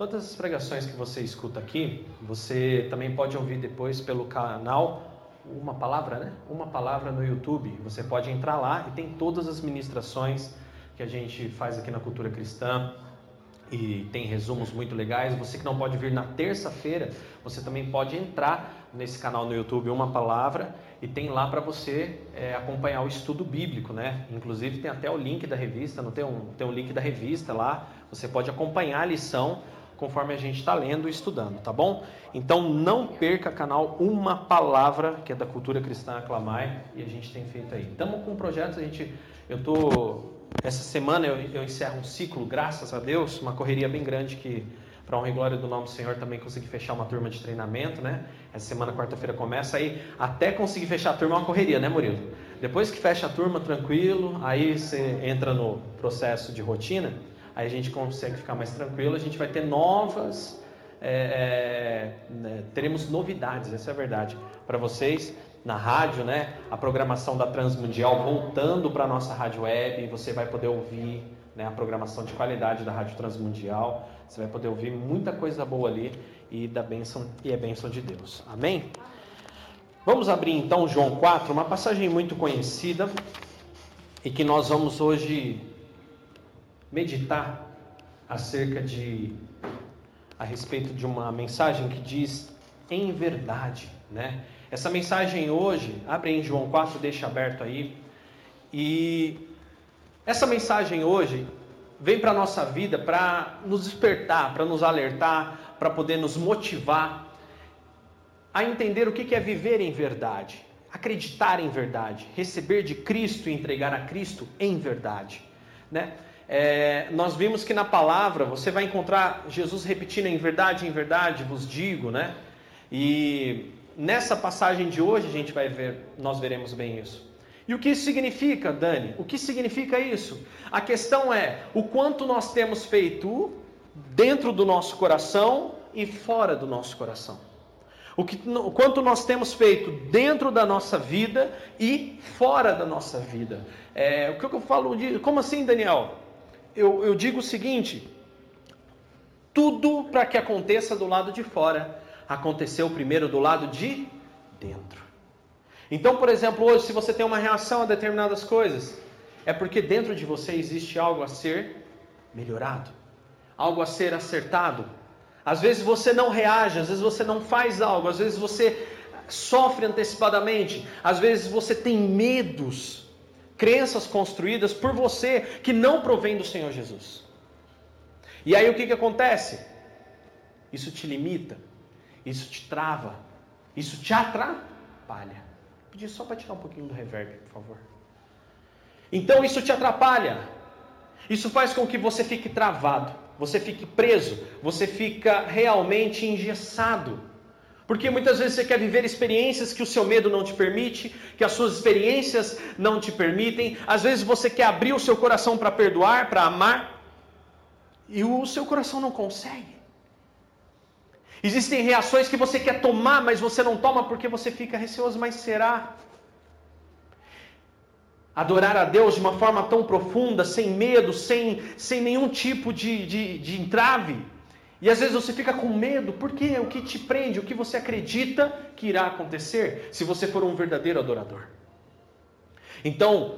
Todas as pregações que você escuta aqui, você também pode ouvir depois pelo canal Uma Palavra, né? Uma Palavra no YouTube. Você pode entrar lá e tem todas as ministrações que a gente faz aqui na Cultura Cristã. E tem resumos muito legais. Você que não pode vir na terça-feira, você também pode entrar nesse canal no YouTube Uma Palavra e tem lá para você acompanhar o estudo bíblico, né? Inclusive tem até o link da revista, não tem tem um link da revista lá. Você pode acompanhar a lição conforme a gente está lendo e estudando, tá bom? Então não perca o canal Uma Palavra, que é da Cultura Cristã Aclamai, e a gente tem feito aí. Estamos com projetos, essa semana eu encerro um ciclo, graças a Deus, uma correria bem grande que, para honra e glória do nome do Senhor, também consegui fechar uma turma de treinamento, né? Essa semana, quarta-feira, começa aí, até conseguir fechar a turma é uma correria, né, Murilo? Depois que fecha a turma, tranquilo, aí você entra no processo de rotina, aí a gente consegue ficar mais tranquilo, a gente vai ter teremos novidades, essa é a verdade, para vocês. Na rádio, né? A programação da Transmundial voltando para a nossa rádio web, você vai poder ouvir, né, a programação de qualidade da Rádio Transmundial, você vai poder ouvir muita coisa boa ali e é bênção de Deus. Amém? Vamos abrir então João 4, uma passagem muito conhecida e que nós vamos hoje meditar a respeito de uma mensagem que diz em verdade, né? Essa mensagem hoje, abre em João 4, deixa aberto aí. E essa mensagem hoje vem para a nossa vida para nos despertar, para nos alertar, para poder nos motivar a entender o que é viver em verdade, acreditar em verdade, receber de Cristo e entregar a Cristo em verdade, né? Nós vimos que na palavra você vai encontrar Jesus repetindo em verdade vos digo, né? E nessa passagem de hoje, a gente vai ver, nós veremos bem isso. E o que isso significa, Dani? O que significa isso? A questão é o quanto nós temos feito dentro do nosso coração e fora do nosso coração. O quanto nós temos feito dentro da nossa vida e fora da nossa vida. O que eu falo? Como assim, Daniel? Eu digo o seguinte: tudo para que aconteça do lado de fora aconteceu primeiro do lado de dentro. Então, por exemplo, hoje, se você tem uma reação a determinadas coisas, é porque dentro de você existe algo a ser melhorado, algo a ser acertado. Às vezes você não reage, às vezes você não faz algo, às vezes você sofre antecipadamente, às vezes você tem medos, crenças construídas por você que não provém do Senhor Jesus. E aí o que acontece? Isso te limita. Isso te trava, isso te atrapalha. Vou pedir só para tirar um pouquinho do reverb, por favor. Então isso te atrapalha, isso faz com que você fique travado, você fique preso, você fica realmente engessado. Porque muitas vezes você quer viver experiências que o seu medo não te permite, que as suas experiências não te permitem. Às vezes você quer abrir o seu coração para perdoar, para amar, e o seu coração não consegue. Existem reações que você quer tomar, mas você não toma porque você fica receoso, mas será? Adorar a Deus de uma forma tão profunda, sem medo, sem nenhum tipo de entrave. E às vezes você fica com medo, porque o que te prende, o que você acredita que irá acontecer, se você for um verdadeiro adorador. Então,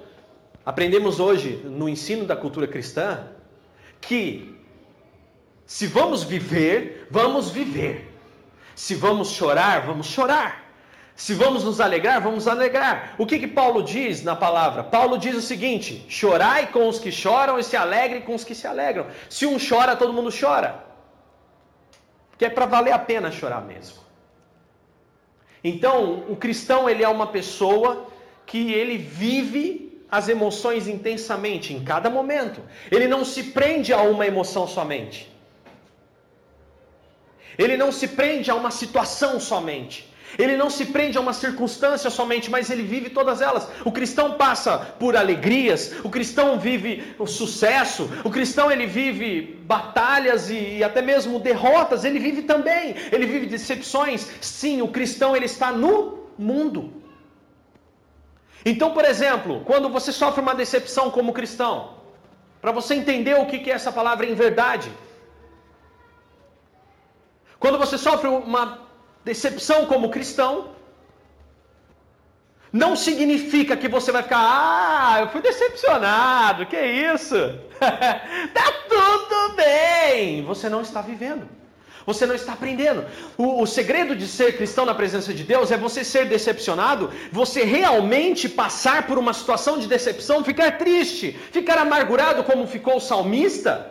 aprendemos hoje no ensino da cultura cristã, que se vamos viver, vamos viver. Se vamos chorar, vamos chorar. Se vamos nos alegrar, vamos alegrar. O que Paulo diz na palavra? Paulo diz o seguinte: chorai com os que choram e se alegre com os que se alegram. Se um chora, todo mundo chora. Porque é para valer a pena chorar mesmo. Então, o cristão, ele é uma pessoa que ele vive as emoções intensamente, em cada momento. Ele não se prende a uma emoção somente. Ele não se prende a uma situação somente. Ele não se prende a uma circunstância somente, mas ele vive todas elas. O cristão passa por alegrias, o cristão vive o sucesso, o cristão ele vive batalhas e até mesmo derrotas, ele vive também, ele vive decepções. Sim, o cristão ele está no mundo. Então, por exemplo, quando você sofre uma decepção como cristão, para você entender o que é essa palavra em verdade, Quando você sofre uma decepção como cristão, não significa que você vai ficar, eu fui decepcionado, que isso? Tá tudo bem! Você não está vivendo. Você não está aprendendo. O segredo de ser cristão na presença de Deus é você ser decepcionado, você realmente passar por uma situação de decepção, ficar triste, ficar amargurado como ficou o salmista.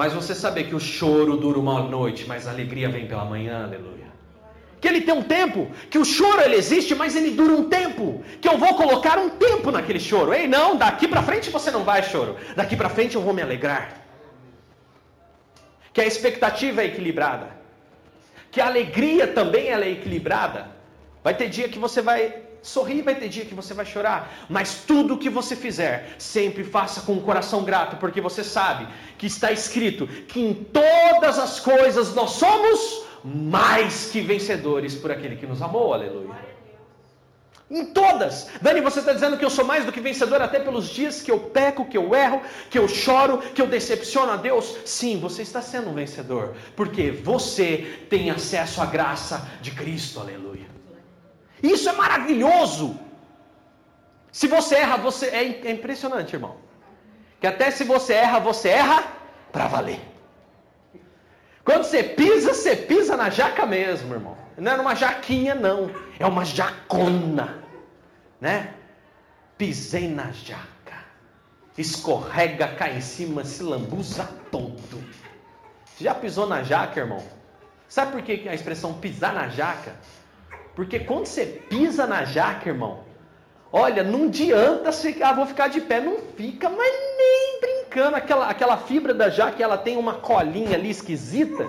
Mas você saber que o choro dura uma noite, mas a alegria vem pela manhã, aleluia. Que ele tem um tempo, que o choro ele existe, mas ele dura um tempo, que eu vou colocar um tempo naquele choro. Ei, não, daqui para frente você não vai choro, daqui para frente eu vou me alegrar. Que a expectativa é equilibrada, que a alegria também ela é equilibrada. Vai ter dia que você vai sorrir, vai ter dia que você vai chorar, mas tudo o que você fizer, sempre faça com um coração grato, porque você sabe que está escrito que em todas as coisas nós somos mais que vencedores por aquele que nos amou, aleluia. Em todas. Dani, você está dizendo que eu sou mais do que vencedor até pelos dias que eu peco, que eu erro, que eu choro, que eu decepciono a Deus? Sim, você está sendo um vencedor, porque você tem acesso à graça de Cristo, aleluia. Isso é maravilhoso. Se você erra, você... É impressionante, irmão. Que até se você erra para valer. Quando você pisa na jaca mesmo, irmão. Não é numa jaquinha, não. É uma jacona, né? Pisei na jaca. Escorrega, cai em cima, se lambuza todo. Já pisou na jaca, irmão? Sabe por que a expressão pisar na jaca? Porque quando você pisa na jaca, irmão, olha, não adianta vou ficar de pé. Não fica, mas nem brincando. Aquela fibra da jaca, ela tem uma colinha ali esquisita.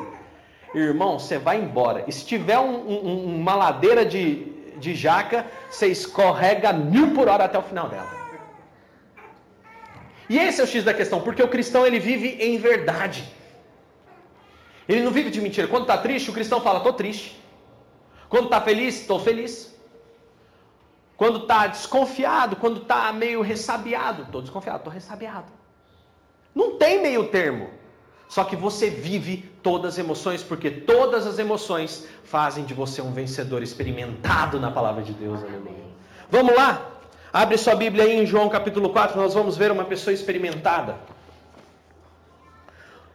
Irmão, você vai embora. E se tiver uma ladeira de jaca, você escorrega 1000 por hora até o final dela. E esse é o X da questão, porque o cristão ele vive em verdade. Ele não vive de mentira. Quando está triste, o cristão fala, estou triste. Quando está feliz, estou feliz. Quando está desconfiado, quando está meio ressabiado, estou desconfiado, estou ressabiado. Não tem meio termo. Só que você vive todas as emoções, porque todas as emoções fazem de você um vencedor experimentado na palavra de Deus. Aleluia. Vamos lá? Abre sua Bíblia aí em João capítulo 4, nós vamos ver uma pessoa experimentada.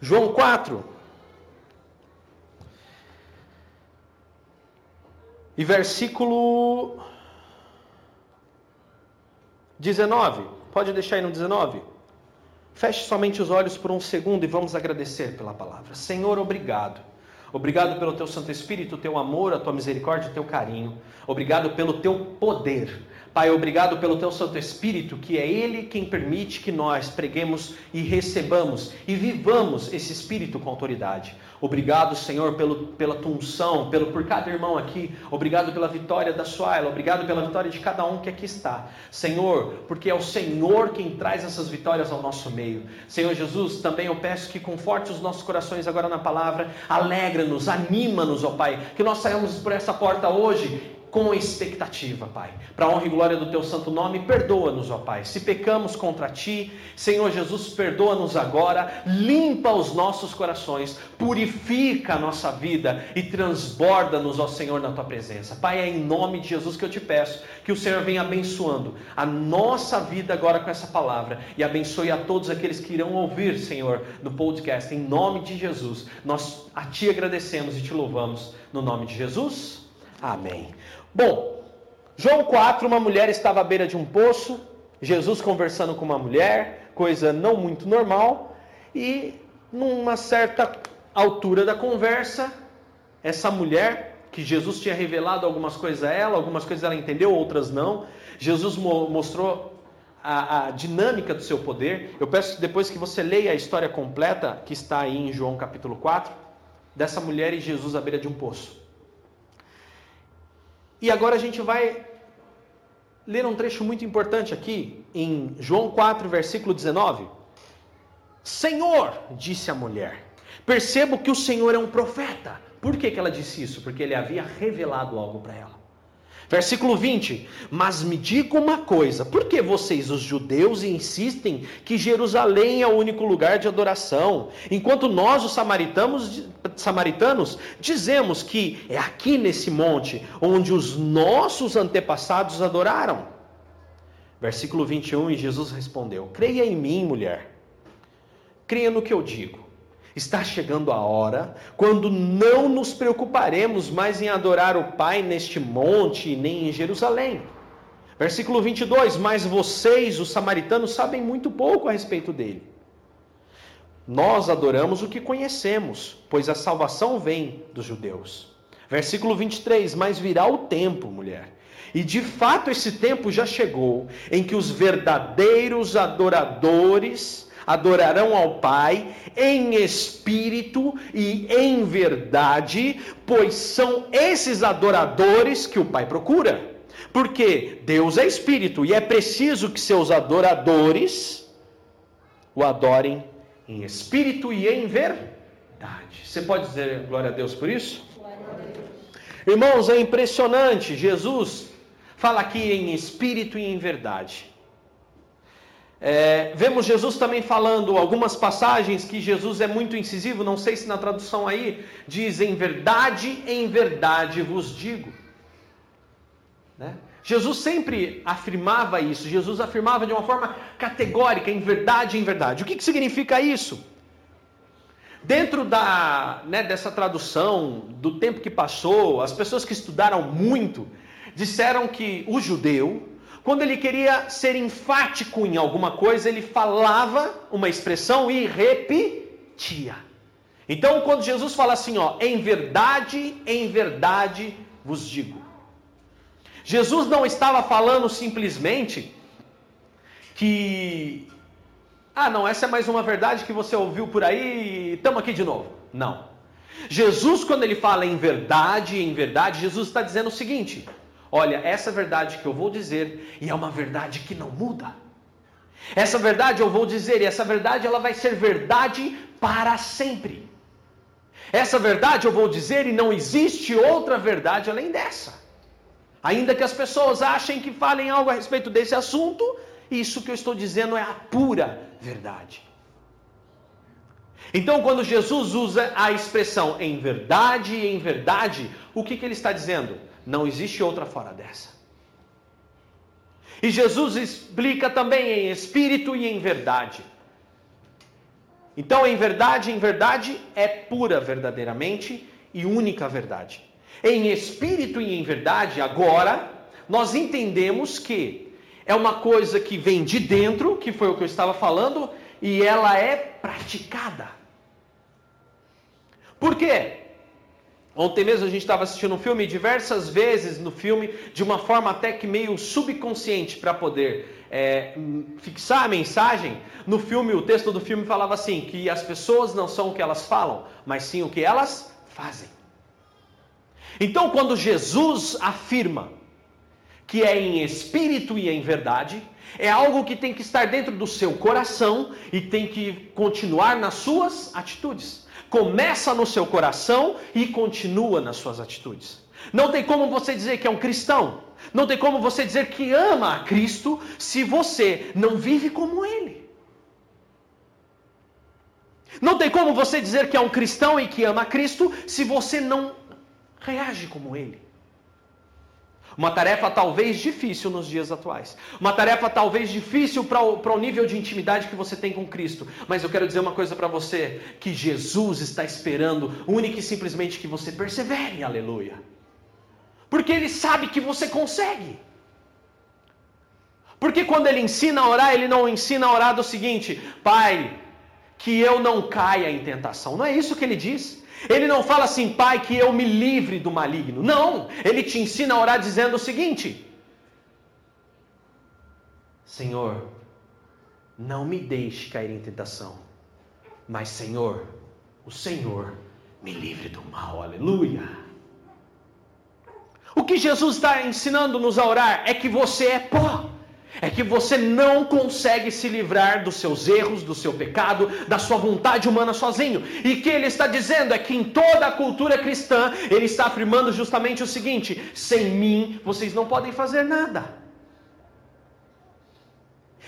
João 4. E versículo 19. Pode deixar aí no 19. Feche somente os olhos por um segundo e vamos agradecer pela palavra. Senhor, obrigado. Obrigado pelo Teu Santo Espírito, o Teu amor, a Tua misericórdia, o Teu carinho. Obrigado pelo Teu poder. Pai, obrigado pelo Teu Santo Espírito, que é Ele quem permite que nós preguemos e recebamos e vivamos esse Espírito com autoridade. Obrigado, Senhor, pela Tua unção, por cada irmão aqui. Obrigado pela vitória da Suaila. Obrigado pela vitória de cada um que aqui está. Senhor, porque é o Senhor quem traz essas vitórias ao nosso meio. Senhor Jesus, também eu peço que conforte os nossos corações agora na palavra. Alegra-nos, anima-nos, ó Pai, que nós saímos por essa porta hoje com expectativa, Pai, para a honra e glória do Teu santo nome. Perdoa-nos, ó Pai, se pecamos contra Ti, Senhor Jesus, perdoa-nos agora, limpa os nossos corações, purifica a nossa vida e transborda-nos, ó Senhor, na Tua presença. Pai, é em nome de Jesus que eu Te peço, que o Senhor venha abençoando a nossa vida agora com essa palavra e abençoe a todos aqueles que irão ouvir, Senhor, no podcast, em nome de Jesus. Nós a Ti agradecemos e Te louvamos, no nome de Jesus, amém. Bom, João 4, uma mulher estava à beira de um poço, Jesus conversando com uma mulher, coisa não muito normal, e numa certa altura da conversa, essa mulher, que Jesus tinha revelado algumas coisas a ela, algumas coisas ela entendeu, outras não, Jesus mostrou a dinâmica do seu poder. Eu peço que depois que você leia a história completa, que está aí em João capítulo 4, dessa mulher e Jesus à beira de um poço. E agora a gente vai ler um trecho muito importante aqui, em João 4, versículo 19. Senhor, disse a mulher, percebo que o Senhor é um profeta. Por que ela disse isso? Porque ele havia revelado algo para ela. Versículo 20, mas me diga uma coisa, por que vocês, os judeus, insistem que Jerusalém é o único lugar de adoração, enquanto nós, os samaritanos, dizemos que é aqui nesse monte onde os nossos antepassados adoraram? Versículo 21, e Jesus respondeu, creia em mim, mulher, creia no que eu digo. Está chegando a hora, quando não nos preocuparemos mais em adorar o Pai neste monte e nem em Jerusalém. Versículo 22, mas vocês, os samaritanos, sabem muito pouco a respeito dele. Nós adoramos o que conhecemos, pois a salvação vem dos judeus. Versículo 23, mas virá o tempo, mulher. E de fato esse tempo já chegou, em que os verdadeiros adoradores adorarão ao Pai em espírito e em verdade, pois são esses adoradores que o Pai procura. Porque Deus é espírito e é preciso que seus adoradores o adorem em espírito e em verdade. Você pode dizer glória a Deus por isso? Glória a Deus. Irmãos, é impressionante. Jesus fala aqui em espírito e em verdade. Vemos Jesus também falando algumas passagens que Jesus é muito incisivo, não sei se na tradução aí diz em verdade vos digo, né? Jesus sempre afirmava isso, Jesus afirmava de uma forma categórica, em verdade, em verdade. O que significa isso? Dentro dessa tradução, do tempo que passou, as pessoas que estudaram muito disseram que o judeu, quando ele queria ser enfático em alguma coisa, ele falava uma expressão e repetia. Então, quando Jesus fala assim, em verdade vos digo. Jesus não estava falando simplesmente que, essa é mais uma verdade que você ouviu por aí e estamos aqui de novo. Não. Jesus, quando ele fala em verdade, Jesus está dizendo o seguinte: olha, essa verdade que eu vou dizer, e é uma verdade que não muda. Essa verdade eu vou dizer, e essa verdade ela vai ser verdade para sempre. Essa verdade eu vou dizer, e não existe outra verdade além dessa. Ainda que as pessoas achem que falem algo a respeito desse assunto, isso que eu estou dizendo é a pura verdade. Então, quando Jesus usa a expressão em verdade, o que ele está dizendo? Não existe outra fora dessa. E Jesus explica também em espírito e em verdade. Então, em verdade é pura verdadeiramente e única verdade. Em espírito e em verdade, agora, nós entendemos que é uma coisa que vem de dentro, que foi o que eu estava falando, e ela é praticada. Por quê? Ontem mesmo a gente estava assistindo um filme, diversas vezes no filme, de uma forma até que meio subconsciente para poder fixar a mensagem, no filme, o texto do filme falava assim, que as pessoas não são o que elas falam, mas sim o que elas fazem. Então, quando Jesus afirma que é em espírito e em verdade, é algo que tem que estar dentro do seu coração e tem que continuar nas suas atitudes. Começa no seu coração e continua nas suas atitudes. Não tem como você dizer que é um cristão. Não tem como você dizer que ama a Cristo se você não vive como Ele. Não tem como você dizer que é um cristão e que ama a Cristo se você não reage como Ele. Uma tarefa talvez difícil nos dias atuais. Uma tarefa talvez difícil para o nível de intimidade que você tem com Cristo. Mas eu quero dizer uma coisa para você, que Jesus está esperando, única e simplesmente que você persevere, aleluia. Porque Ele sabe que você consegue. Porque quando Ele ensina a orar, Ele não ensina a orar do seguinte: Pai, que eu não caia em tentação. Não é isso que Ele diz. Ele não fala assim, Pai, que eu me livre do maligno. Não, Ele te ensina a orar dizendo o seguinte: Senhor, não me deixe cair em tentação, mas Senhor, o Senhor me livre do mal, aleluia. O que Jesus está ensinando-nos a orar é que você é pó, É que você não consegue se livrar dos seus erros, do seu pecado, da sua vontade humana sozinho. E o que ele está dizendo é que em toda a cultura cristã, ele está afirmando justamente o seguinte: sem mim vocês não podem fazer nada.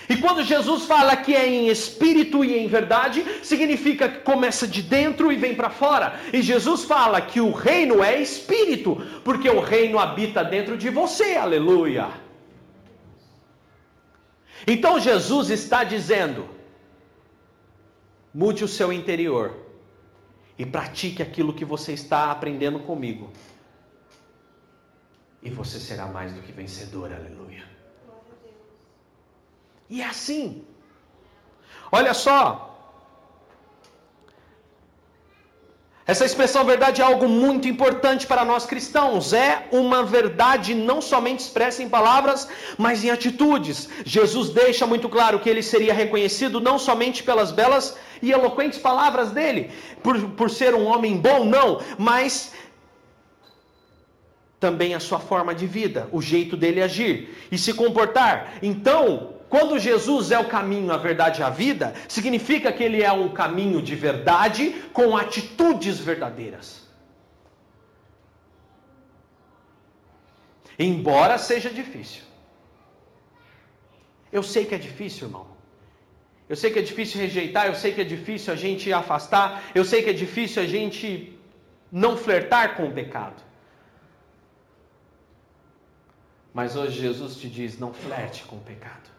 E quando Jesus fala que é em espírito e em verdade, significa que começa de dentro e vem para fora. E Jesus fala que o reino é espírito, porque o reino habita dentro de você, aleluia. Então Jesus está dizendo: mude o seu interior e pratique aquilo que você está aprendendo comigo. E você será mais do que vencedor, aleluia. E é assim. Olha só. Essa expressão verdade é algo muito importante para nós cristãos. É uma verdade não somente expressa em palavras, mas em atitudes. Jesus deixa muito claro que ele seria reconhecido não somente pelas belas e eloquentes palavras dele, por ser um homem bom, não, mas também a sua forma de vida, o jeito dele agir e se comportar. Então, quando Jesus é o caminho, a verdade e a vida, significa que ele é um caminho de verdade com atitudes verdadeiras. Embora seja difícil. Eu sei que é difícil, irmão. Eu sei que é difícil rejeitar, eu sei que é difícil a gente afastar, eu sei que é difícil a gente não flertar com o pecado. Mas hoje Jesus te diz: não flerte com o pecado.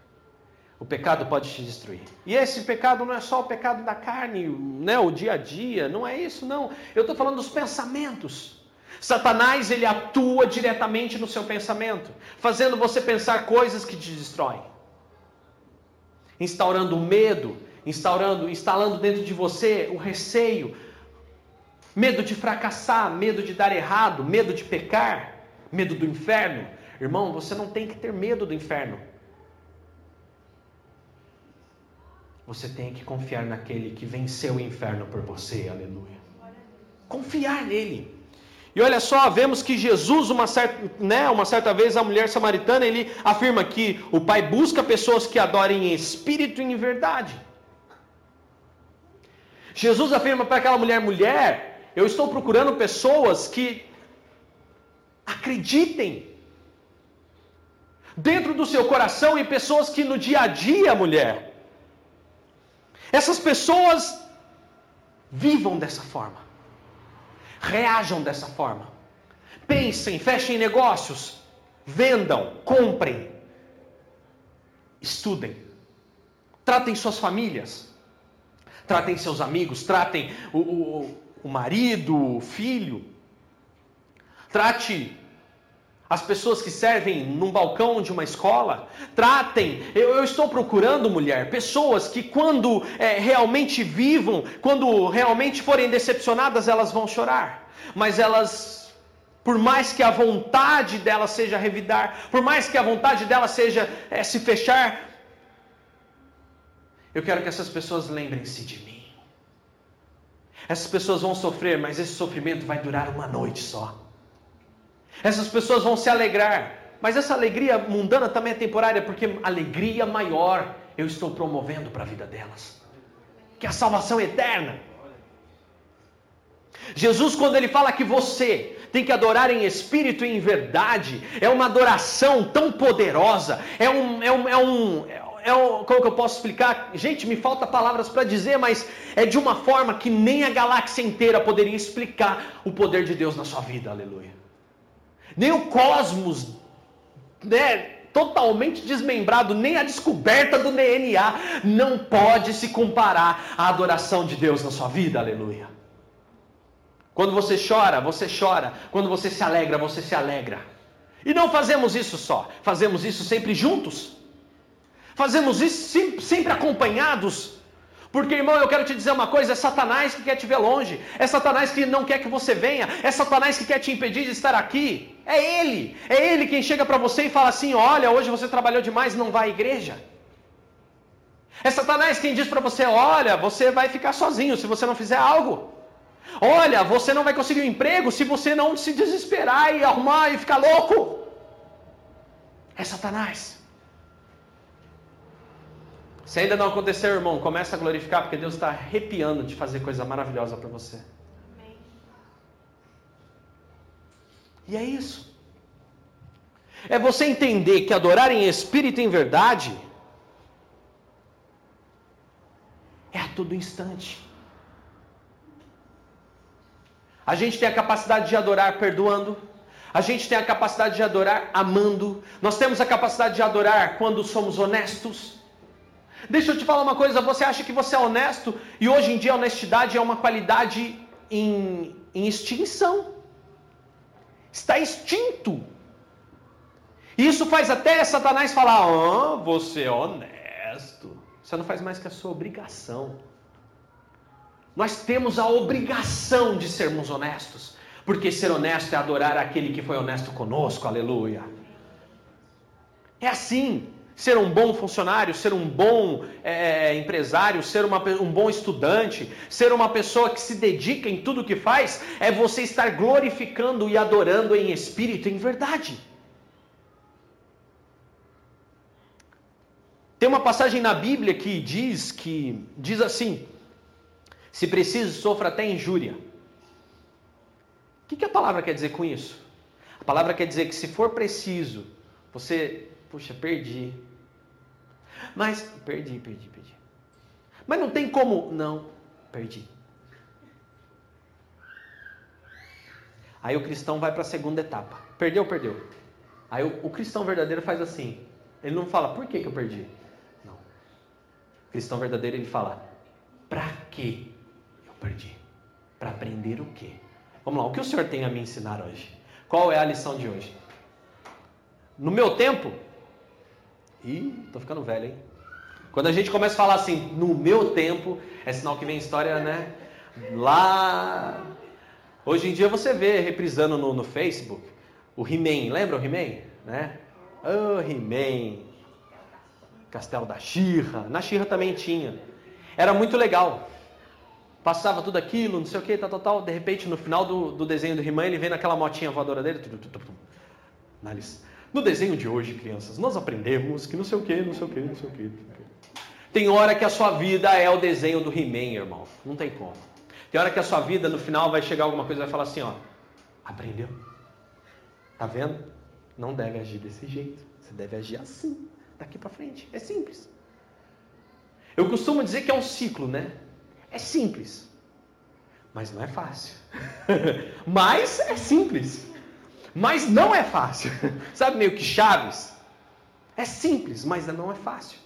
O pecado pode te destruir. E esse pecado não é só o pecado da carne, né? O dia a dia, não é isso, não. Eu estou falando dos pensamentos. Satanás, ele atua diretamente no seu pensamento, fazendo você pensar coisas que te destroem. Instaurando o medo, instalando dentro de você o receio, medo de fracassar, medo de dar errado, medo de pecar, medo do inferno. Irmão, você não tem que ter medo do inferno. Você tem que confiar naquele que venceu o inferno por você, aleluia. Confiar nele. E olha só, vemos que Jesus, uma certa vez, a mulher samaritana, ele afirma que o Pai busca pessoas que adorem em espírito e em verdade. Jesus afirma para aquela mulher, eu estou procurando pessoas que acreditem dentro do seu coração e pessoas que no dia a dia, mulher, essas pessoas vivam dessa forma, reajam dessa forma, pensem, fechem negócios, vendam, comprem, estudem, tratem suas famílias, tratem seus amigos, tratem o marido, o filho, trate as pessoas que servem num balcão de uma escola, tratem. Eu estou procurando, mulher, pessoas que quando realmente vivam, quando realmente forem decepcionadas, elas vão chorar. Mas elas, por mais que a vontade delas seja revidar, por mais que a vontade delas seja se fechar, eu quero que essas pessoas lembrem-se de mim. Essas pessoas vão sofrer, mas esse sofrimento vai durar uma noite só. Essas pessoas vão se alegrar, mas essa alegria mundana também é temporária, porque alegria maior eu estou promovendo para a vida delas, que é a salvação eterna. Jesus, quando ele fala que você tem que adorar em espírito e em verdade, é uma adoração tão poderosa, como que eu posso explicar? Gente, me falta palavras para dizer, mas é de uma forma que nem a galáxia inteira poderia explicar o poder de Deus na sua vida, aleluia. Nem o cosmos, totalmente desmembrado, nem a descoberta do DNA não pode se comparar à adoração de Deus na sua vida, aleluia. Quando você chora, você chora. Quando você se alegra, você se alegra. E não fazemos isso só, fazemos isso sempre juntos. Fazemos isso sempre acompanhados. Porque, irmão, eu quero te dizer uma coisa, é Satanás que quer te ver longe, é Satanás que não quer que você venha, é Satanás que quer te impedir de estar aqui, é ele quem chega para você e fala assim: olha, hoje você trabalhou demais, não vai à igreja. É Satanás quem diz para você: olha, você vai ficar sozinho se você não fizer algo, olha, você não vai conseguir um emprego se você não se desesperar e arrumar e ficar louco. É Satanás. Se ainda não aconteceu, irmão, começa a glorificar, porque Deus está arrepiando de fazer coisa maravilhosa para você. Amém. E é isso. É você entender que adorar em espírito e em verdade é a todo instante. A gente tem a capacidade de adorar perdoando. A gente tem a capacidade de adorar amando. Nós temos a capacidade de adorar quando somos honestos. Deixa eu te falar uma coisa. Você acha que você é honesto? E hoje em dia a honestidade é uma qualidade em extinção. Está extinto. Isso faz até Satanás falar: "Ah, você é honesto. Você não faz mais que a sua obrigação." Nós temos a obrigação de sermos honestos, porque ser honesto é adorar aquele que foi honesto conosco, aleluia. É assim, ser um bom funcionário, ser um bom empresário, ser um bom estudante, ser uma pessoa que se dedica em tudo que faz, é você estar glorificando e adorando em espírito e em verdade. Tem uma passagem na Bíblia que diz assim: se preciso, sofra até injúria. O que a palavra quer dizer com isso? A palavra quer dizer que se for preciso, você... Puxa, perdi. Mas, perdi. Mas não tem como... Não, perdi. Aí o cristão vai para a segunda etapa. Perdeu. Aí o cristão verdadeiro faz assim. Ele não fala: por que eu perdi? Não. O cristão verdadeiro, ele fala: para quê? Perdi. Para aprender o quê? Vamos lá, o que o Senhor tem a me ensinar hoje? Qual é a lição de hoje? No meu tempo... Ih, tô ficando velho, hein? Quando a gente começa a falar assim, no meu tempo, é sinal que vem história, né? Lá... Hoje em dia você vê reprisando no Facebook o He-Man. Lembra o He-Man? Né? Oh, He-Man. Castelo da Xirra. Na Xirra também tinha. Era muito legal. Passava tudo aquilo, não sei o que, tal. De repente, no final do desenho do He-Man, ele vem naquela motinha voadora dele. No desenho de hoje, crianças, nós aprendemos que não sei o que. Tem hora que a sua vida é o desenho do He-Man, irmão. Não tem como. Tem hora que a sua vida, no final, vai chegar alguma coisa e vai falar assim, ó: aprendeu? Tá vendo? Não deve agir desse jeito. Você deve agir assim, daqui pra frente. É simples. Eu costumo dizer que é um ciclo, né? É simples, mas não é fácil. Mas é simples, mas não é fácil. Sabe, meio que Chaves? É simples, mas não é fácil.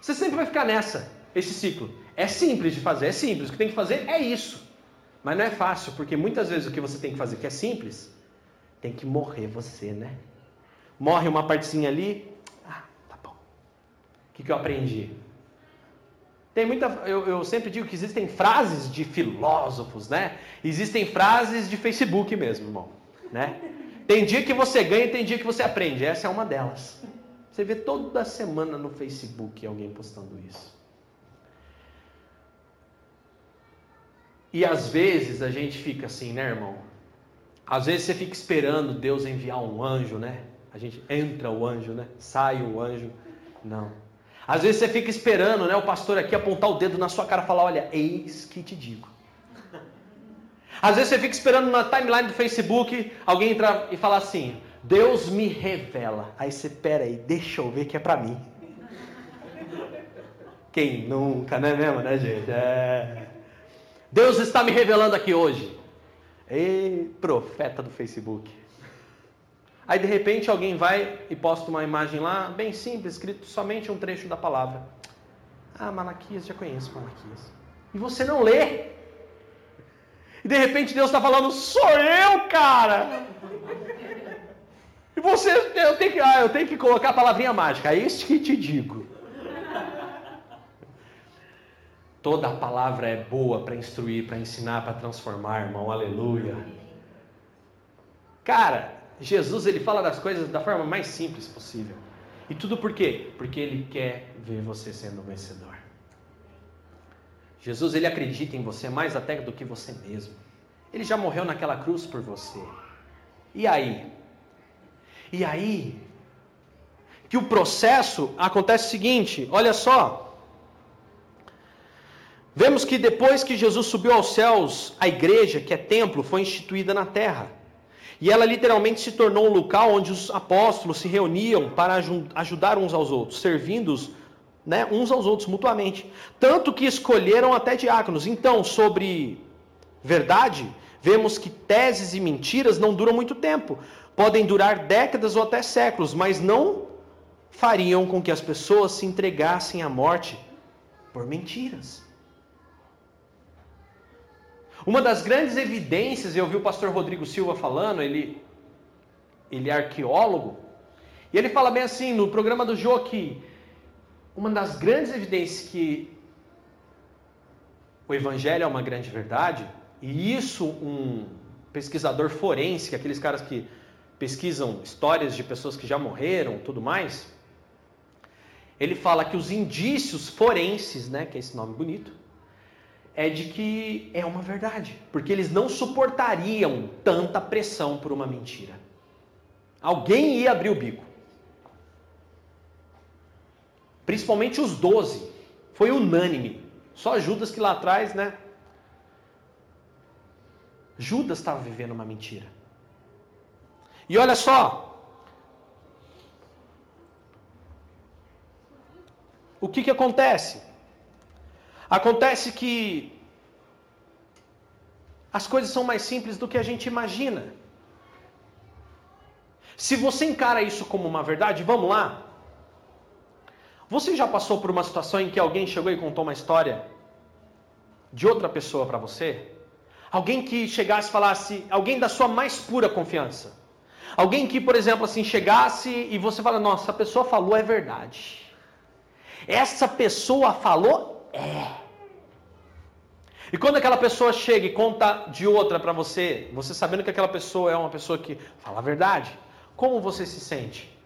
Você sempre vai ficar nessa, esse ciclo. É simples de fazer, é simples. O que tem que fazer é isso. Mas não é fácil, porque muitas vezes o que você tem que fazer que é simples, tem que morrer você, né? Morre uma partezinha ali. Ah, tá bom. O que eu aprendi? Tem muita, eu sempre digo que existem frases de filósofos, né? Existem frases de Facebook mesmo, irmão, né? Tem dia que você ganha e tem dia que você aprende. Essa é uma delas. Você vê toda semana no Facebook alguém postando isso. E às vezes a gente fica assim, né, irmão? Às vezes você fica esperando Deus enviar um anjo, né? A gente entra o anjo, né? Sai o anjo. Não. Às vezes você fica esperando, né, o pastor aqui apontar o dedo na sua cara e falar: olha, eis que te digo. Às vezes você fica esperando na timeline do Facebook alguém entrar e falar assim: Deus me revela. Aí você: pera aí, deixa eu ver que é pra mim. Quem nunca, não é mesmo, né, gente? É. Deus está me revelando aqui hoje. Ei, profeta do Facebook. Aí, de repente, alguém vai e posta uma imagem lá, bem simples, escrito somente um trecho da palavra. Ah, Malaquias, já conheço Malaquias. E você não lê. E, de repente, Deus está falando: sou eu, cara! E você, eu tenho que colocar a palavrinha mágica. É isso que te digo. Toda palavra é boa para instruir, para ensinar, para transformar, irmão. Aleluia. Cara... Jesus, ele fala das coisas da forma mais simples possível. E tudo por quê? Porque ele quer ver você sendo um vencedor. Jesus, ele acredita em você mais até do que você mesmo. Ele já morreu naquela cruz por você. E aí? E aí? Que o processo acontece o seguinte, olha só. Vemos que depois que Jesus subiu aos céus, a igreja, que é templo, foi instituída na terra. E ela literalmente se tornou um local onde os apóstolos se reuniam para ajudar uns aos outros, servindo-os, né, uns aos outros mutuamente. Tanto que escolheram até diáconos. Então, sobre verdade, vemos que teses e mentiras não duram muito tempo. Podem durar décadas ou até séculos, mas não fariam com que as pessoas se entregassem à morte por mentiras. Uma das grandes evidências, eu vi o pastor Rodrigo Silva falando, ele é arqueólogo, e ele fala bem assim, no programa do Joaquim, uma das grandes evidências que o evangelho é uma grande verdade, e isso um pesquisador forense, aqueles caras que pesquisam histórias de pessoas que já morreram, tudo mais, ele fala que os indícios forenses, né, que é esse nome bonito, é de que é uma verdade, porque eles não suportariam tanta pressão por uma mentira. Alguém ia abrir o bico. Principalmente os 12. Foi unânime. Só Judas que lá atrás, né? Judas estava vivendo uma mentira. E olha só. O que acontece? Acontece que as coisas são mais simples do que a gente imagina. Se você encara isso como uma verdade, vamos lá. Você já passou por uma situação em que alguém chegou e contou uma história de outra pessoa para você? Alguém que chegasse e falasse, alguém da sua mais pura confiança. Alguém que, por exemplo, assim, chegasse e você fala, nossa, a pessoa falou, é verdade. Essa pessoa falou, é. E quando aquela pessoa chega e conta de outra para você, você sabendo que aquela pessoa é uma pessoa que fala a verdade, como você se sente?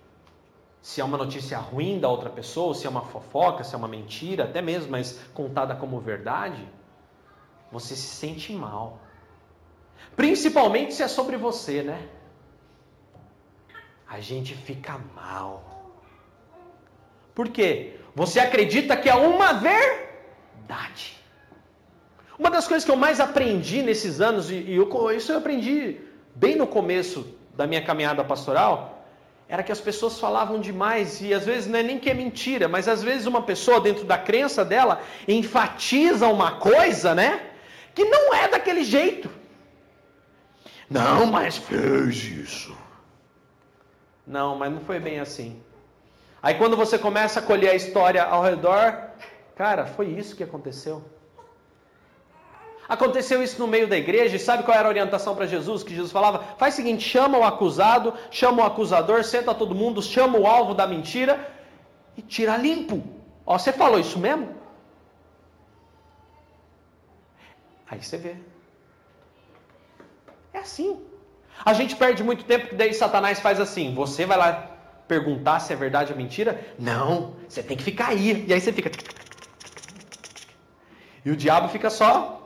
Se é uma notícia ruim da outra pessoa, se é uma fofoca, se é uma mentira, até mesmo, mas contada como verdade, você se sente mal. Principalmente se é sobre você, né? A gente fica mal. Por quê? Você acredita que é uma verdade? Uma das coisas que eu mais aprendi nesses anos, isso eu aprendi bem no começo da minha caminhada pastoral, era que as pessoas falavam demais, e às vezes não é nem que é mentira, mas às vezes uma pessoa dentro da crença dela enfatiza uma coisa, né, que não é daquele jeito. Não, mas fez isso. Não, mas não foi bem assim. Aí quando você começa a colher a história ao redor... Cara, foi isso que aconteceu. Aconteceu isso no meio da igreja, e sabe qual era a orientação para Jesus? Que Jesus falava, faz o seguinte, chama o acusado, chama o acusador, senta todo mundo, chama o alvo da mentira e tira limpo. Ó, você falou isso mesmo? Aí você vê. É assim. A gente perde muito tempo, porque daí Satanás faz assim, você vai lá perguntar se é verdade ou mentira? Não, você tem que ficar aí. E aí você fica... E o diabo fica só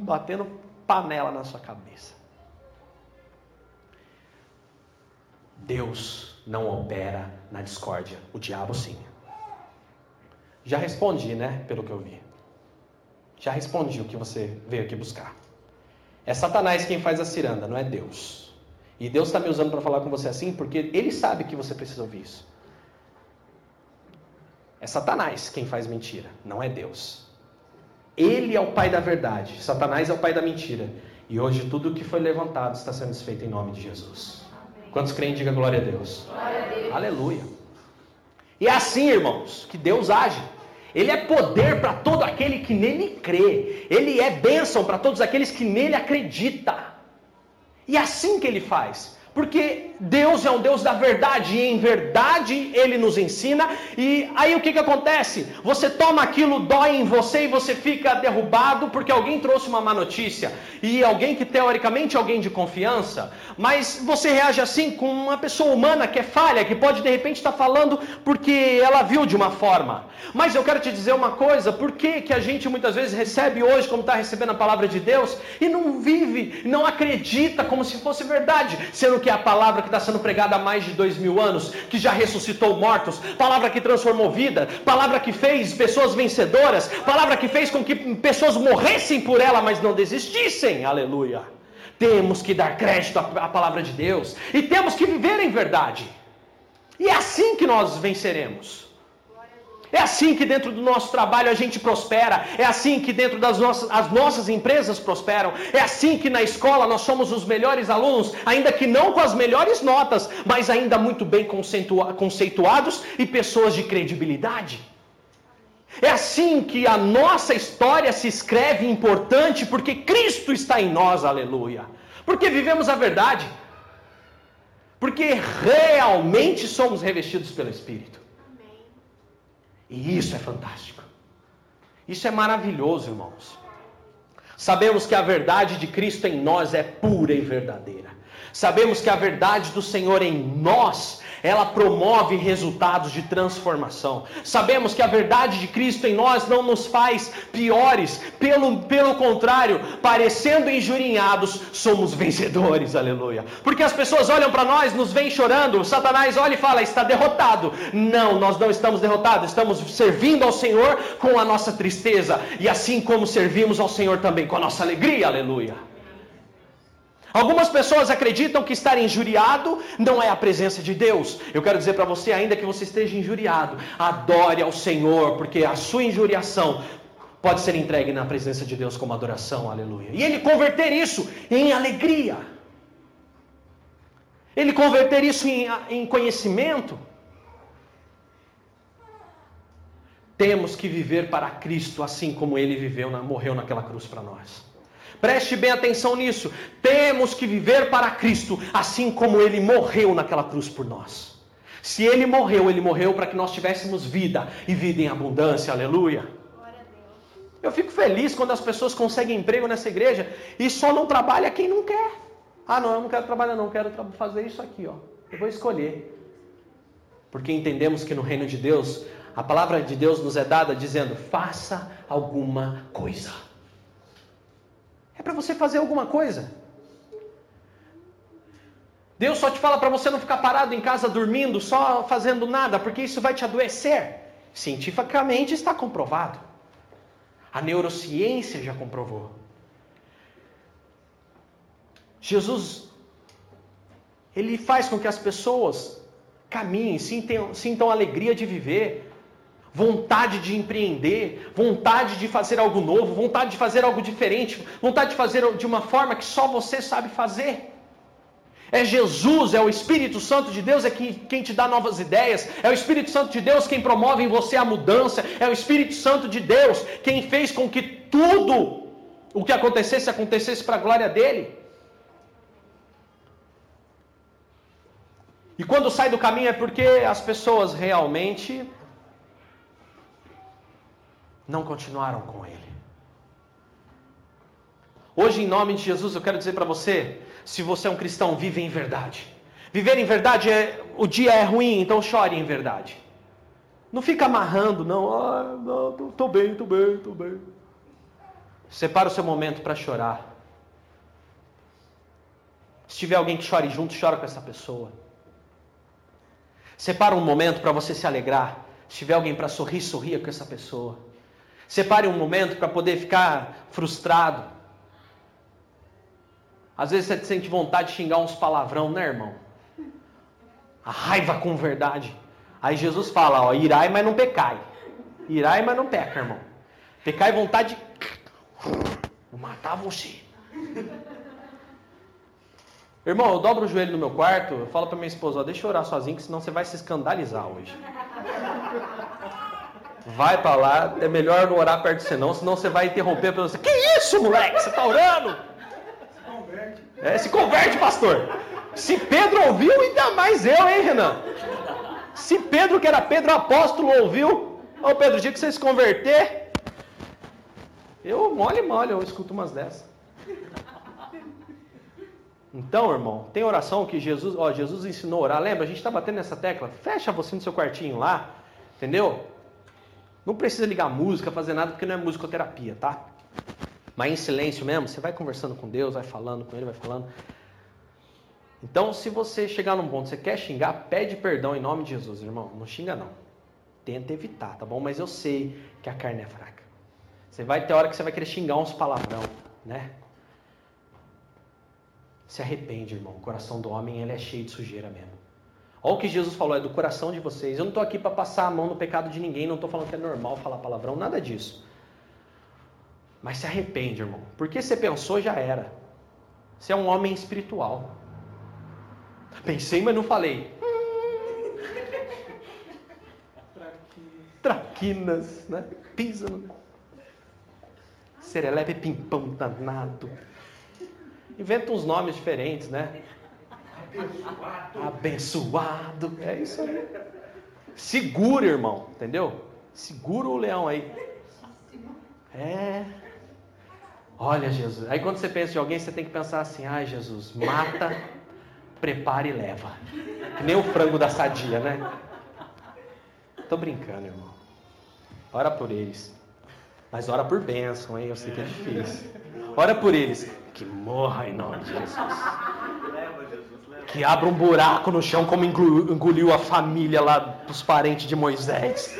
batendo panela na sua cabeça. Deus não opera na discórdia. O diabo sim. Já respondi, né? Pelo que eu vi. Já respondi o que você veio aqui buscar. É Satanás quem faz a ciranda, não é Deus. E Deus está me usando para falar com você assim porque Ele sabe que você precisa ouvir isso. É Satanás quem faz mentira, não é Deus. Ele é o pai da verdade, Satanás é o pai da mentira. E hoje tudo que foi levantado está sendo desfeito em nome de Jesus. Amém. Quantos creem, diga glória a Deus. Glória a Deus. Aleluia. E é assim, irmãos, que Deus age. Ele é poder para todo aquele que nele crê. Ele é bênção para todos aqueles que nele acreditam. E é assim que ele faz. Porque Deus é um Deus da verdade, e em verdade Ele nos ensina, e aí o que acontece? Você toma aquilo, dói em você, e você fica derrubado, porque alguém trouxe uma má notícia, e alguém que teoricamente é alguém de confiança, mas você reage assim com uma pessoa humana que é falha, que pode de repente estar falando porque ela viu de uma forma. Mas eu quero te dizer uma coisa, por que a gente muitas vezes recebe hoje, como está recebendo a palavra de Deus, e não vive, não acredita como se fosse verdade, sendo que é a palavra que está sendo pregada há mais de 2000 anos, que já ressuscitou mortos, palavra que transformou vida, palavra que fez pessoas vencedoras, palavra que fez com que pessoas morressem por ela, mas não desistissem. Aleluia! Temos que dar crédito à palavra de Deus e temos que viver em verdade. E é assim que nós venceremos. É assim que dentro do nosso trabalho a gente prospera, é assim que dentro das nossas empresas prosperam, é assim que na escola nós somos os melhores alunos, ainda que não com as melhores notas, mas ainda muito bem conceituados e pessoas de credibilidade. É assim que a nossa história se escreve importante, porque Cristo está em nós, aleluia. Porque vivemos a verdade, porque realmente somos revestidos pelo Espírito. E isso é fantástico. Isso é maravilhoso, irmãos. Sabemos que a verdade de Cristo em nós é pura e verdadeira. Sabemos que a verdade do Senhor em nós, ela promove resultados de transformação. Sabemos que a verdade de Cristo em nós não nos faz piores. Pelo contrário, parecendo injurinhados, somos vencedores, aleluia. Porque as pessoas olham para nós, nos veem chorando. Satanás olha e fala, está derrotado. Não, nós não estamos derrotados. Estamos servindo ao Senhor com a nossa tristeza. E assim como servimos ao Senhor também com a nossa alegria, aleluia. Algumas pessoas acreditam que estar injuriado não é a presença de Deus. Eu quero dizer para você, ainda que você esteja injuriado, adore ao Senhor, porque a sua injuriação pode ser entregue na presença de Deus como adoração, aleluia. E Ele converter isso em alegria. Ele converter isso em conhecimento. Temos que viver para Cristo, assim como Ele viveu, morreu naquela cruz para nós. Preste bem atenção nisso. Temos que viver para Cristo, assim como Ele morreu naquela cruz por nós. Se Ele morreu, Ele morreu para que nós tivéssemos vida, e vida em abundância, aleluia. Eu fico feliz quando as pessoas conseguem emprego nessa igreja, e só não trabalha quem não quer. Ah não, eu não quero trabalhar não, quero fazer isso aqui, ó. Eu vou escolher. Porque entendemos que no reino de Deus, a palavra de Deus nos é dada dizendo, faça alguma coisa. É para você fazer alguma coisa. Deus só te fala para você não ficar parado em casa dormindo, só fazendo nada, porque isso vai te adoecer. Cientificamente está comprovado. A neurociência já comprovou. Jesus, Ele faz com que as pessoas caminhem, sintam alegria de viver, vontade de empreender, vontade de fazer algo novo, vontade de fazer algo diferente, vontade de fazer de uma forma que só você sabe fazer. É Jesus, é o Espírito Santo de Deus, é quem te dá novas ideias, é o Espírito Santo de Deus quem promove em você a mudança, é o Espírito Santo de Deus quem fez com que tudo o que acontecesse, acontecesse para a glória dEle. E quando sai do caminho é porque as pessoas realmente não continuaram com Ele. Hoje, em nome de Jesus, eu quero dizer para você, se você é um cristão, vive em verdade. Viver em verdade o dia é ruim, então chore em verdade. Não fica amarrando, não. Ah, não, tô bem. Separa o seu momento para chorar. Se tiver alguém que chore junto, chora com essa pessoa. Separa um momento para você se alegrar. Se tiver alguém para sorrir, sorria com essa pessoa. Separe um momento para poder ficar frustrado. Às vezes você sente vontade de xingar uns palavrão, né, irmão? A raiva com verdade. Aí Jesus fala, ó, irai, mas não pecai. Irai, mas não peca, irmão. Pecai vontade de matar você. Irmão, eu dobro o joelho no meu quarto, eu falo para minha esposa, ó, deixa eu orar sozinho, que senão você vai se escandalizar hoje. Vai para lá, é melhor não orar perto de você não, senão você vai interromper a pessoa. Que isso, moleque? Você está orando? Se converte. É, se converte, pastor. Se Pedro ouviu, ainda mais eu, hein, Renan? Se Pedro, que era Pedro apóstolo, ouviu, ô Pedro, o dia que você se converter, eu eu escuto umas dessas. Então, irmão, tem oração que Jesus ensinou a orar. Lembra, a gente está batendo nessa tecla. Fecha você no seu quartinho lá, entendeu? Não precisa ligar música, fazer nada, porque não é musicoterapia, tá? Mas em silêncio mesmo, você vai conversando com Deus, vai falando com Ele, vai falando. Então, se você chegar num ponto que você quer xingar, pede perdão em nome de Jesus, irmão. Não xinga, não. Tenta evitar, tá bom? Mas eu sei que a carne é fraca. Você vai ter hora que você vai querer xingar uns palavrão, né? Se arrepende, irmão. O coração do homem, ele é cheio de sujeira mesmo. Olha o que Jesus falou, é do coração de vocês. Eu não estou aqui para passar a mão no pecado de ninguém, não estou falando que é normal falar palavrão, nada disso. Mas se arrepende, irmão. Porque você pensou, já era. Você é um homem espiritual. Pensei, mas não falei. Traquinas, né? Pisa no... Serelepe pimpão danado. Inventa uns nomes diferentes, né? Abençoado. Abençoado. É isso aí. Segura, irmão. Entendeu? Segura o leão aí. É. Olha, Jesus. Aí quando você pensa em alguém, você tem que pensar assim: ai, Jesus, mata, prepara e leva. Que nem o frango da Sadia, né? Tô brincando, irmão. Ora por eles. Mas ora por bênção, hein? Eu sei que é difícil. Ora por eles. Que morra em nome de Jesus. Leva, Jesus, leva. Que abra um buraco no chão como engoliu a família lá dos parentes de Moisés.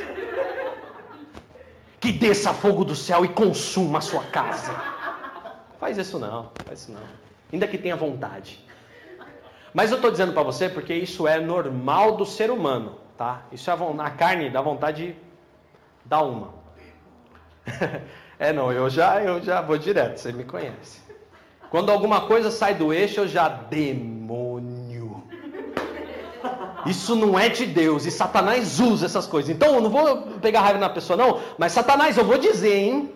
Que desça fogo do céu e consuma a sua casa. Faz isso não. Ainda que tenha vontade. Mas eu estou dizendo para você porque isso é normal do ser humano, tá? Isso é a carne dá vontade de dar uma. É, não, eu já vou direto, você me conhece. Quando alguma coisa sai do eixo, eu já... Demônio! Isso não é de Deus, e Satanás usa essas coisas. Então, eu não vou pegar raiva na pessoa, não, mas Satanás, eu vou dizer, hein?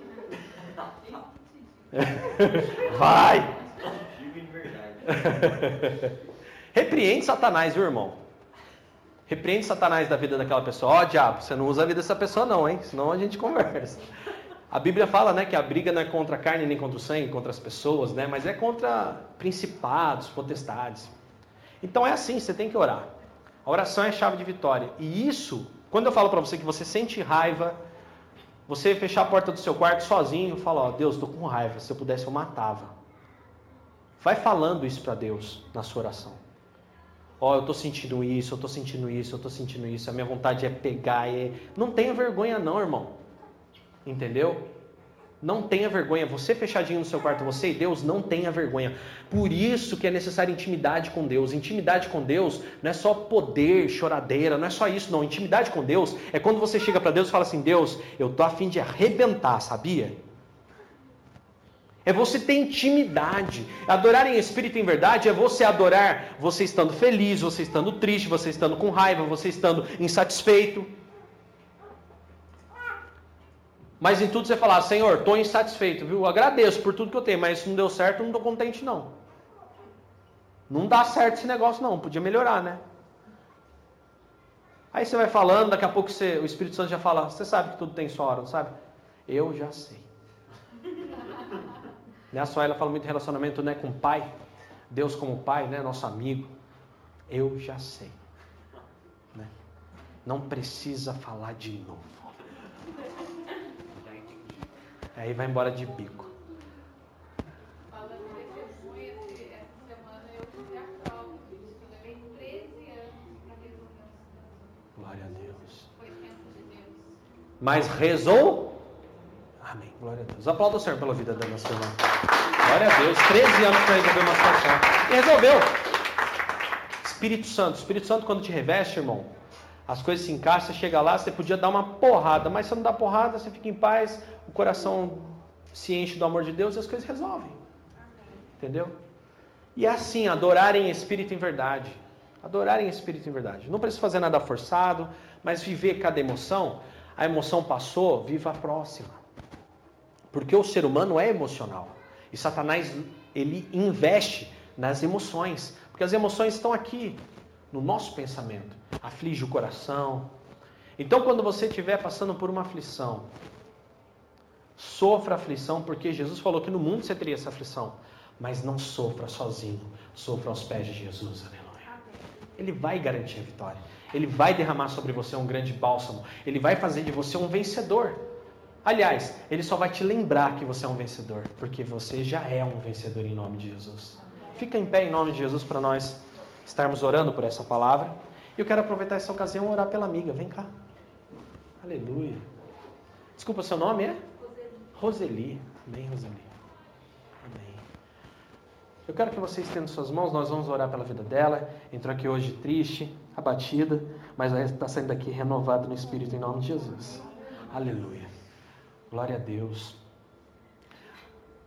Vai! Repreende Satanás, viu, irmão? Repreende Satanás da vida daquela pessoa. Ó, diabo, você não usa a vida dessa pessoa, não, hein? Senão a gente conversa. A Bíblia fala, né, que a briga não é contra a carne nem contra o sangue, contra as pessoas, né, mas é contra principados, potestades. Então é assim, você tem que orar. A oração é a chave de vitória. E isso, quando eu falo para você que você sente raiva, você fechar a porta do seu quarto sozinho e falar, ó, Deus, estou com raiva, se eu pudesse eu matava. Vai falando isso para Deus na sua oração. Ó, eu estou sentindo isso, a minha vontade é pegar, é... Não tenha vergonha não, irmão. Entendeu? Não tenha vergonha. Você fechadinho no seu quarto, você e Deus, não tenha vergonha. Por isso que é necessária intimidade com Deus. Intimidade com Deus não é só poder, choradeira, não é só isso, não. Intimidade com Deus é quando você chega para Deus e fala assim, Deus, eu tô a fim de arrebentar, sabia? É você ter intimidade. Adorar em espírito e em verdade é você adorar você estando feliz, você estando triste, você estando com raiva, você estando insatisfeito. Mas em tudo você falar, Senhor, estou insatisfeito, viu? Agradeço por tudo que eu tenho, mas se não deu certo, não estou contente, não. Não dá certo esse negócio, não. Podia melhorar, né? Aí você vai falando, daqui a pouco o Espírito Santo já fala, você sabe que tudo tem sua hora, não sabe? Eu já sei. Né? A Suela fala muito de relacionamento, né, com o Pai. Deus como Pai, né? Nosso amigo. Eu já sei. Né? Não precisa falar de novo. Aí vai embora de bico. Falando de testemunha, essa semana eu fui a Paulo, eu levei 13 anos para resolver isso. Glória a Deus. Foi tempo de Deus. Mas rezou? Amém. Glória a Deus. Aplauda o Senhor pela vida da nossa irmã. Glória a Deus. 13 anos para resolver uma situação. E resolveu. Espírito Santo. Espírito Santo, quando te reveste, irmão, as coisas se encaixam, você chega lá, você podia dar uma porrada, mas se você não dá porrada, você fica em paz, o coração se enche do amor de Deus e as coisas resolvem. Entendeu? E é assim, adorar em espírito e em verdade. Adorar em espírito e em verdade. Não precisa fazer nada forçado, mas viver cada emoção. A emoção passou, viva a próxima. Porque o ser humano é emocional. E Satanás, ele investe nas emoções. Porque as emoções estão aqui, no nosso pensamento. Aflige o coração. Então, quando você estiver passando por uma aflição, sofra aflição, porque Jesus falou que no mundo você teria essa aflição, mas não sofra sozinho, sofra aos pés de Jesus, aleluia. Ele vai garantir a vitória, Ele vai derramar sobre você um grande bálsamo, Ele vai fazer de você um vencedor. Aliás, Ele só vai te lembrar que você é um vencedor, porque você já é um vencedor em nome de Jesus. Fica em pé em nome de Jesus para nós. estarmos orando por essa palavra. E eu quero aproveitar essa ocasião e orar pela amiga. Vem cá. Aleluia. Desculpa, seu nome é? Roseli. Amém, Roseli. Amém. Eu quero que você estenda suas mãos. Nós vamos orar pela vida dela. Entrou aqui hoje triste, abatida, mas está saindo daqui renovado no Espírito, em nome de Jesus. Aleluia. Glória a Deus.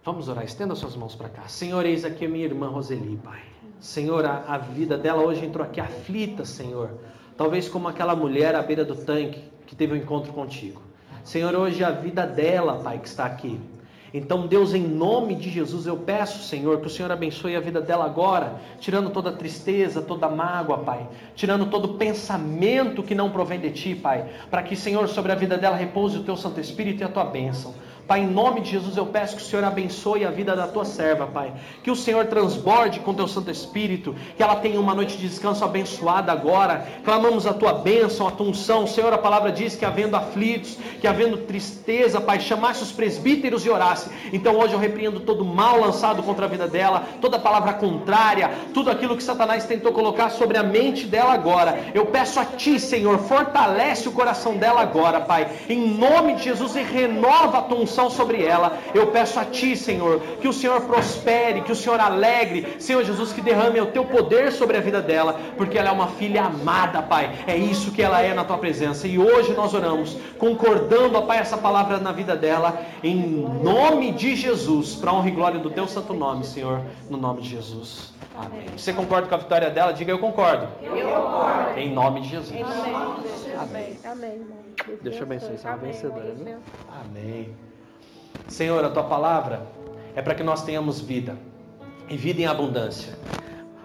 Vamos orar. Estenda suas mãos para cá. Senhor, eis aqui a minha irmã Roseli, Pai. Senhor, a vida dela hoje entrou aqui aflita, Senhor. Talvez como aquela mulher à beira do tanque que teve um encontro contigo. Senhor, hoje a vida dela, Pai, que está aqui. Então, Deus, em nome de Jesus, eu peço, Senhor, que o Senhor abençoe a vida dela agora, tirando toda tristeza, toda mágoa, Pai, tirando todo pensamento que não provém de Ti, Pai, para que, Senhor, sobre a vida dela repouse o Teu Santo Espírito e a Tua bênção. Pai, em nome de Jesus, eu peço que o Senhor abençoe a vida da Tua serva, Pai. Que o Senhor transborde com Teu Santo Espírito, que ela tenha uma noite de descanso abençoada agora. Clamamos a Tua bênção, a Tua unção. Senhor, a palavra diz que havendo aflitos, que havendo tristeza, Pai, chamasse os presbíteros e orasse. Então hoje eu repreendo todo mal lançado contra a vida dela, toda palavra contrária, tudo aquilo que Satanás tentou colocar sobre a mente dela agora. Eu peço a Ti, Senhor, fortalece o coração dela agora, Pai. Em nome de Jesus, e renova a Tua unção sobre ela. Eu peço a Ti, Senhor, que o Senhor prospere, que o Senhor alegre, Senhor Jesus, que derrame o Teu poder sobre a vida dela, porque ela é uma filha amada, Pai, é isso que ela é na Tua presença, e hoje nós oramos, concordando, Pai, essa palavra na vida dela, em nome de Jesus, para honra e glória do Teu santo nome, Senhor, no nome de Jesus. Amém. Você concorda com a vitória dela? Diga, eu concordo. Eu concordo. Em nome de Jesus. Amém. Amém. Deus te abençoe, você é uma vencedora. Amém. Senhor, a Tua palavra é para que nós tenhamos vida, e vida em abundância.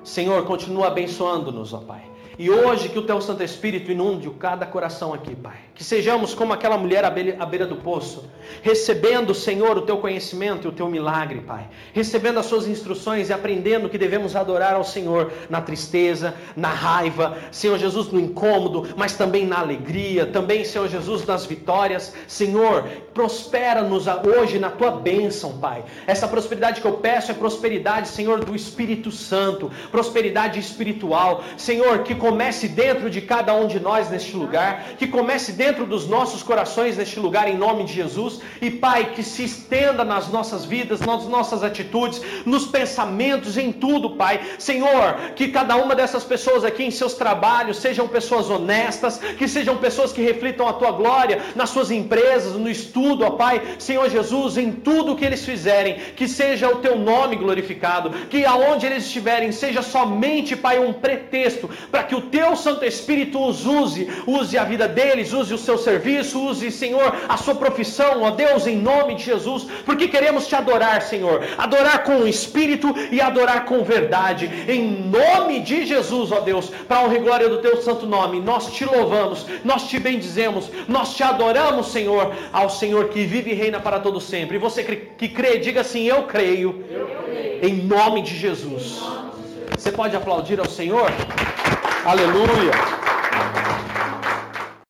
Senhor, continua abençoando-nos, ó Pai. E hoje que o Teu Santo Espírito inunde cada coração aqui, Pai. Que sejamos como aquela mulher à beira do poço, recebendo, Senhor, o Teu conhecimento e o Teu milagre, Pai. Recebendo as Suas instruções e aprendendo que devemos adorar ao Senhor na tristeza, na raiva, Senhor Jesus, no incômodo, mas também na alegria, também, Senhor Jesus, nas vitórias. Senhor, prospera-nos hoje na Tua bênção, Pai. Essa prosperidade que eu peço é prosperidade, Senhor, do Espírito Santo, prosperidade espiritual. Senhor, que comece dentro de cada um de nós neste lugar, que comece dentro dos nossos corações neste lugar, em nome de Jesus, e Pai, que se estenda nas nossas vidas, nas nossas atitudes, nos pensamentos, em tudo, Pai. Senhor, que cada uma dessas pessoas aqui em seus trabalhos sejam pessoas honestas, que sejam pessoas que reflitam a Tua glória nas suas empresas, no estudo, ó Pai. Senhor Jesus, em tudo que eles fizerem, que seja o Teu nome glorificado, que aonde eles estiverem, seja somente, Pai, um pretexto para que o Teu Santo Espírito os use a vida deles, use o seu serviço, use, Senhor, a sua profissão, ó Deus, em nome de Jesus, porque queremos Te adorar, Senhor, adorar com o Espírito e adorar com verdade, em nome de Jesus, ó Deus, para a honra e glória do Teu santo nome. Nós Te louvamos, nós Te bendizemos, nós Te adoramos, Senhor, ao Senhor que vive e reina para todo sempre. E você que crê, diga assim, eu creio, em nome de Jesus. Você pode aplaudir ao Senhor? Aleluia!